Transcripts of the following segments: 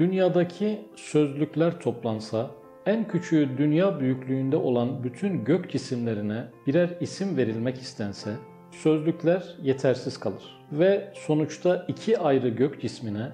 dünyadaki sözlükler toplansa, en küçüğü dünya büyüklüğünde olan bütün gök cisimlerine birer isim verilmek istense, sözlükler yetersiz kalır ve sonuçta iki ayrı gök cismine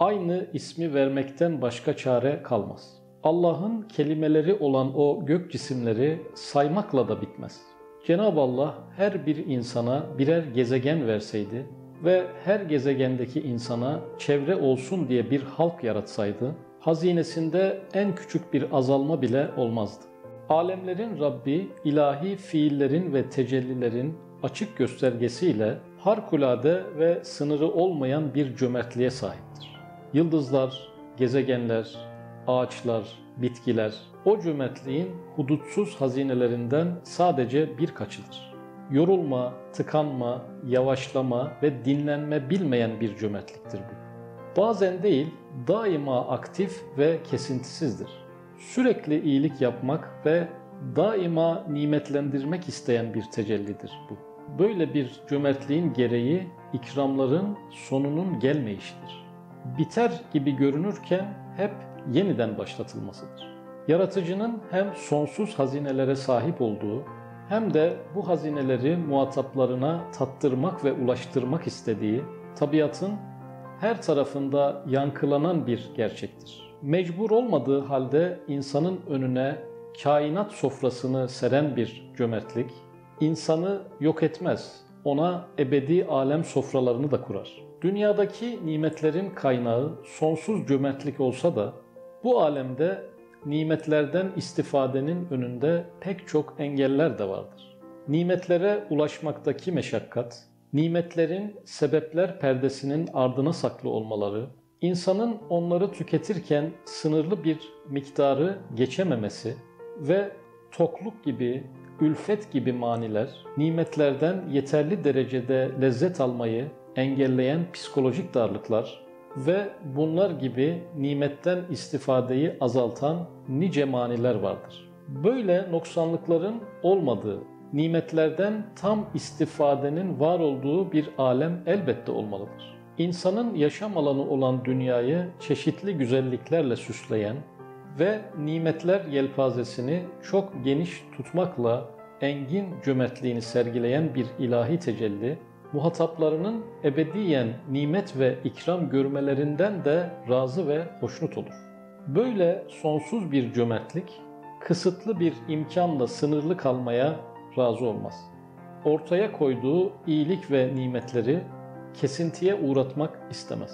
aynı ismi vermekten başka çare kalmaz. Allah'ın kelimeleri olan o gök cisimleri saymakla da bitmez. Cenab-ı Allah her bir insana birer gezegen verseydi ve her gezegendeki insana çevre olsun diye bir halk yaratsaydı, hazinesinde en küçük bir azalma bile olmazdı. Alemlerin Rabbi, ilahi fiillerin ve tecellilerin açık göstergesiyle harikulade ve sınırı olmayan bir cömertliğe sahiptir. Yıldızlar, gezegenler, ağaçlar, bitkiler, o cömertliğin hudutsuz hazinelerinden sadece birkaçıdır. Yorulma, tıkanma, yavaşlama ve dinlenme bilmeyen bir cömertliktir bu. Bazen değil, daima aktif ve kesintisizdir. Sürekli iyilik yapmak ve daima nimetlendirmek isteyen bir tecellidir bu. Böyle bir cömertliğin gereği ikramların sonunun gelmeyişidir. Biter gibi görünürken hep yeniden başlatılmasıdır. Yaratıcının hem sonsuz hazinelere sahip olduğu hem de bu hazineleri muhataplarına tattırmak ve ulaştırmak istediği tabiatın her tarafında yankılanan bir gerçektir. Mecbur olmadığı halde insanın önüne kainat sofrasını seren bir cömertlik, insanı yok etmez, ona ebedi alem sofralarını da kurar. Dünyadaki nimetlerin kaynağı sonsuz cömertlik olsa da, bu alemde nimetlerden istifadenin önünde pek çok engeller de vardır. Nimetlere ulaşmaktaki meşakkat, nimetlerin sebepler perdesinin ardına saklı olmaları, insanın onları tüketirken sınırlı bir miktarı geçememesi ve tokluk gibi, ülfet gibi maniler, nimetlerden yeterli derecede lezzet almayı engelleyen psikolojik darlıklar ve bunlar gibi nimetten istifadeyi azaltan nice maniler vardır. Böyle noksanlıkların olmadığı, nimetlerden tam istifadenin var olduğu bir alem elbette olmalıdır. İnsanın yaşam alanı olan dünyayı çeşitli güzelliklerle süsleyen ve nimetler yelpazesini çok geniş tutmakla engin cömertliğini sergileyen bir ilahi tecelli, muhataplarının ebediyen nimet ve ikram görmelerinden de razı ve hoşnut olur. Böyle sonsuz bir cömertlik, kısıtlı bir imkanla sınırlı kalmaya razı olmaz. Ortaya koyduğu iyilik ve nimetleri kesintiye uğratmak istemez.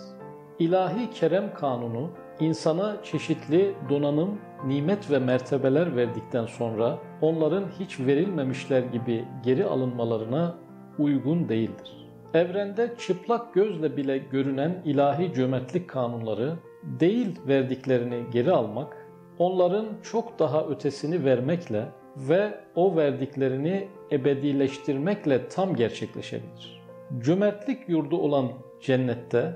İlahi kerem kanunu insana çeşitli donanım, nimet ve mertebeler verdikten sonra onların hiç verilmemişler gibi geri alınmalarına uygun değildir. Evrende çıplak gözle bile görünen ilahi cömertlik kanunları değil verdiklerini geri almak, onların çok daha ötesini vermekle ve o verdiklerini ebedileştirmekle tam gerçekleşebilir. Cömertlik yurdu olan cennette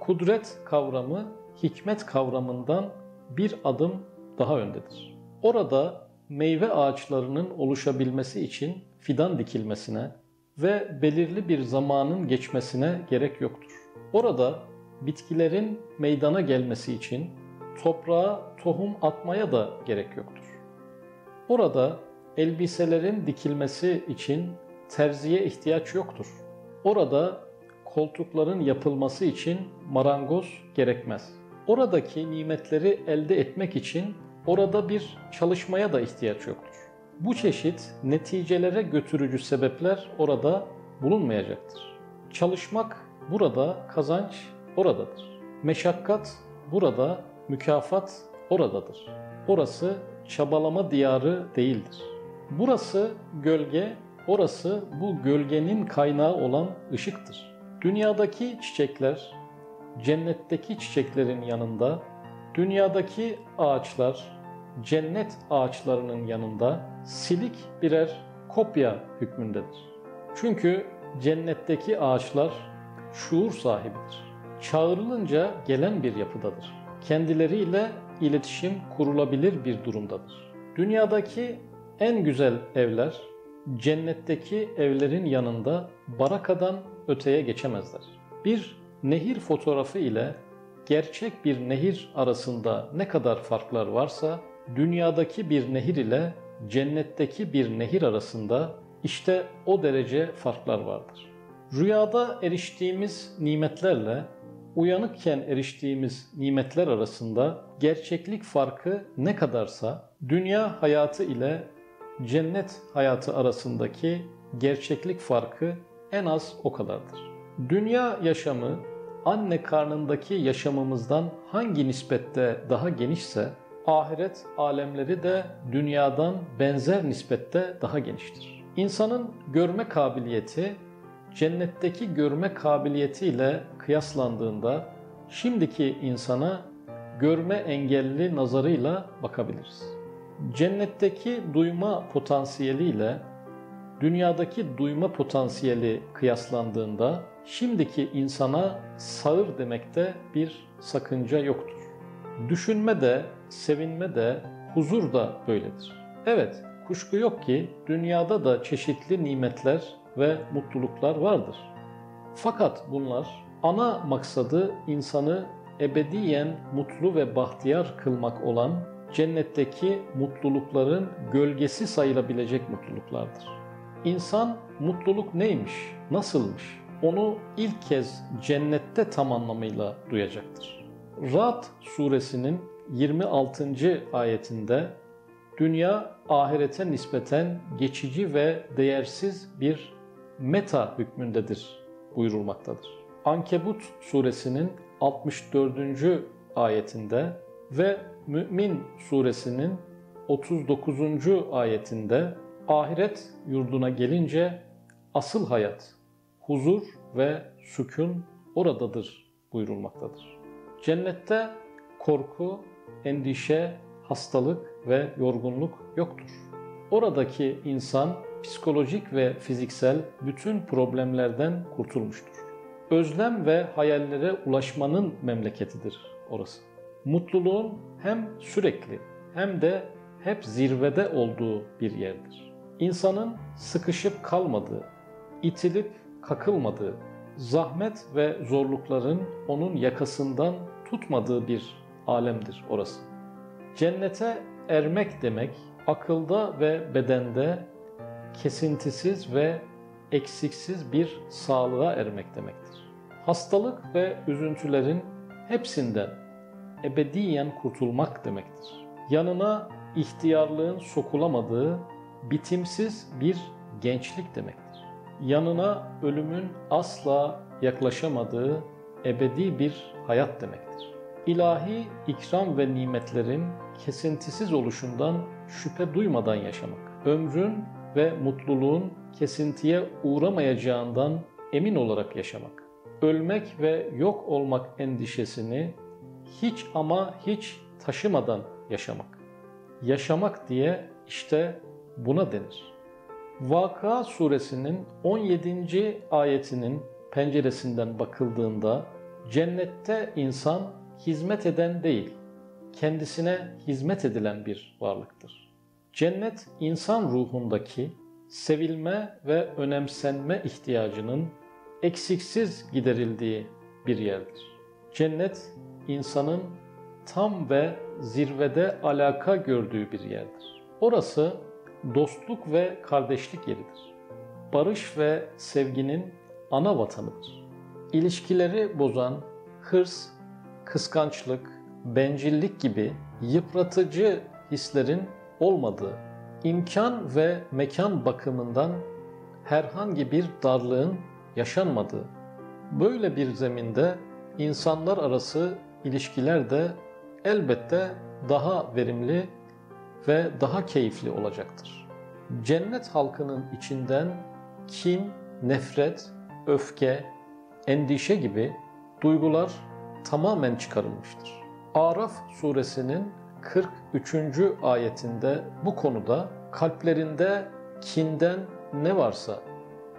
kudret kavramı hikmet kavramından bir adım daha öndedir. Orada meyve ağaçlarının oluşabilmesi için fidan dikilmesine ve belirli bir zamanın geçmesine gerek yoktur. Orada bitkilerin meydana gelmesi için toprağa tohum atmaya da gerek yoktur. Orada elbiselerin dikilmesi için terziye ihtiyaç yoktur. Orada koltukların yapılması için marangoz gerekmez. Oradaki nimetleri elde etmek için orada bir çalışmaya da ihtiyaç yoktur. Bu çeşit neticelere götürücü sebepler orada bulunmayacaktır. Çalışmak burada, kazanç oradadır. Meşakkat burada, mükafat oradadır. Orası çabalama diyarı değildir. Burası gölge, orası bu gölgenin kaynağı olan ışıktır. Dünyadaki çiçekler, cennetteki çiçeklerin yanında, dünyadaki ağaçlar, cennet ağaçlarının yanında silik birer kopya hükmündedir. Çünkü cennetteki ağaçlar şuur sahibidir. Çağrılınca gelen bir yapıdadır. Kendileriyle iletişim kurulabilir bir durumdadır. Dünyadaki en güzel evler, cennetteki evlerin yanında barakadan öteye geçemezler. Bir nehir fotoğrafı ile gerçek bir nehir arasında ne kadar farklar varsa, dünyadaki bir nehir ile cennetteki bir nehir arasında işte o derece farklar vardır. Rüyada eriştiğimiz nimetlerle uyanıkken eriştiğimiz nimetler arasında gerçeklik farkı ne kadarsa, dünya hayatı ile cennet hayatı arasındaki gerçeklik farkı en az o kadardır. Dünya yaşamı, anne karnındaki yaşamımızdan hangi nispette daha genişse, ahiret alemleri de dünyadan benzer nispette daha geniştir. İnsanın görme kabiliyeti, cennetteki görme kabiliyetiyle kıyaslandığında şimdiki insana görme engelli nazarıyla bakabiliriz. Cennetteki duyma potansiyeliyle dünyadaki duyma potansiyeli kıyaslandığında şimdiki insana sağır demekte bir sakınca yoktur. Düşünme de, sevinme de, huzur da böyledir. Evet, kuşku yok ki dünyada da çeşitli nimetler ve mutluluklar vardır. Fakat bunlar ana maksadı insanı ebediyen mutlu ve bahtiyar kılmak olan cennetteki mutlulukların gölgesi sayılabilecek mutluluklardır. İnsan mutluluk neymiş, nasılmış onu ilk kez cennette tam anlamıyla duyacaktır. Ra'd suresinin 26. ayetinde dünya ahirete nispeten geçici ve değersiz bir meta hükmündedir buyurulmaktadır. Ankebut suresinin 64. ayetinde ve Mü'min suresinin 39. ayetinde ahiret yurduna gelince asıl hayat, huzur ve sükun oradadır buyurulmaktadır. Cennette korku, endişe, hastalık ve yorgunluk yoktur. Oradaki insan psikolojik ve fiziksel bütün problemlerden kurtulmuştur. Özlem ve hayallere ulaşmanın memleketidir orası. Mutluluğun hem sürekli hem de hep zirvede olduğu bir yerdir. İnsanın sıkışıp kalmadığı, itilip kakılmadığı, zahmet ve zorlukların onun yakasından tutmadığı bir alemdir orası. Cennete ermek demek, akılda ve bedende kesintisiz ve eksiksiz bir sağlığa ermek demektir. Hastalık ve üzüntülerin hepsinden ebediyen kurtulmak demektir. Yanına ihtiyarlığın sokulamadığı bitimsiz bir gençlik demektir. Yanına ölümün asla yaklaşamadığı ebedi bir hayat demektir. İlahi ikram ve nimetlerin kesintisiz oluşundan şüphe duymadan yaşamak, ömrün ve mutluluğun kesintiye uğramayacağından emin olarak yaşamak, ölmek ve yok olmak endişesini hiç ama hiç taşımadan yaşamak. Yaşamak diye işte buna denir. Vakıa suresinin 17. ayetinin penceresinden bakıldığında cennette insan hizmet eden değil, kendisine hizmet edilen bir varlıktır. Cennet insan ruhundaki sevilme ve önemsenme ihtiyacının eksiksiz giderildiği bir yerdir. Cennet insanın tam ve zirvede alaka gördüğü bir yerdir. Orası dostluk ve kardeşlik yeridir. Barış ve sevginin ana vatanıdır. İlişkileri bozan hırs, kıskançlık, bencillik gibi yıpratıcı hislerin olmadığı, imkan ve mekan bakımından herhangi bir darlığın yaşanmadığı, böyle bir zeminde insanlar arası ilişkiler de elbette daha verimli ve daha keyifli olacaktır. Cennet halkının içinden kin, nefret, öfke, endişe gibi duygular tamamen çıkarılmıştır. Araf suresinin 43. ayetinde bu konuda kalplerinde kinden ne varsa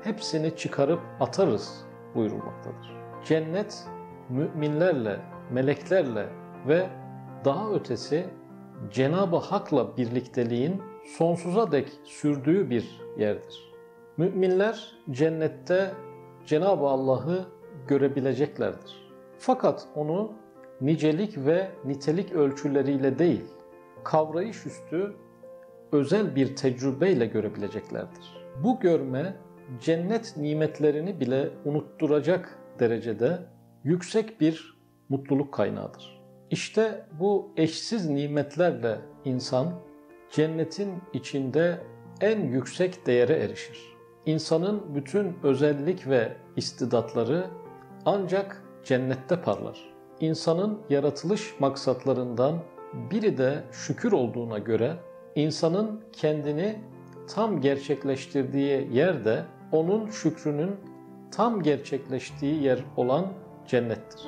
hepsini çıkarıp atarız buyurulmaktadır. Cennet müminlerle, meleklerle ve daha ötesi Cenab-ı Hak'la birlikteliğin sonsuza dek sürdüğü bir yerdir. Müminler cennette Cenab-ı Allah'ı görebileceklerdir. Fakat onu nicelik ve nitelik ölçüleriyle değil, kavrayış üstü özel bir tecrübeyle görebileceklerdir. Bu görme, cennet nimetlerini bile unutturacak derecede yüksek bir mutluluk kaynağıdır. İşte bu eşsiz nimetlerle insan, cennetin içinde en yüksek değere erişir. İnsanın bütün özellik ve istidatları ancak cennette parlar. İnsanın yaratılış maksatlarından biri de şükür olduğuna göre, insanın kendini tam gerçekleştirdiği yer de onun şükrünün tam gerçekleştiği yer olan cennettir.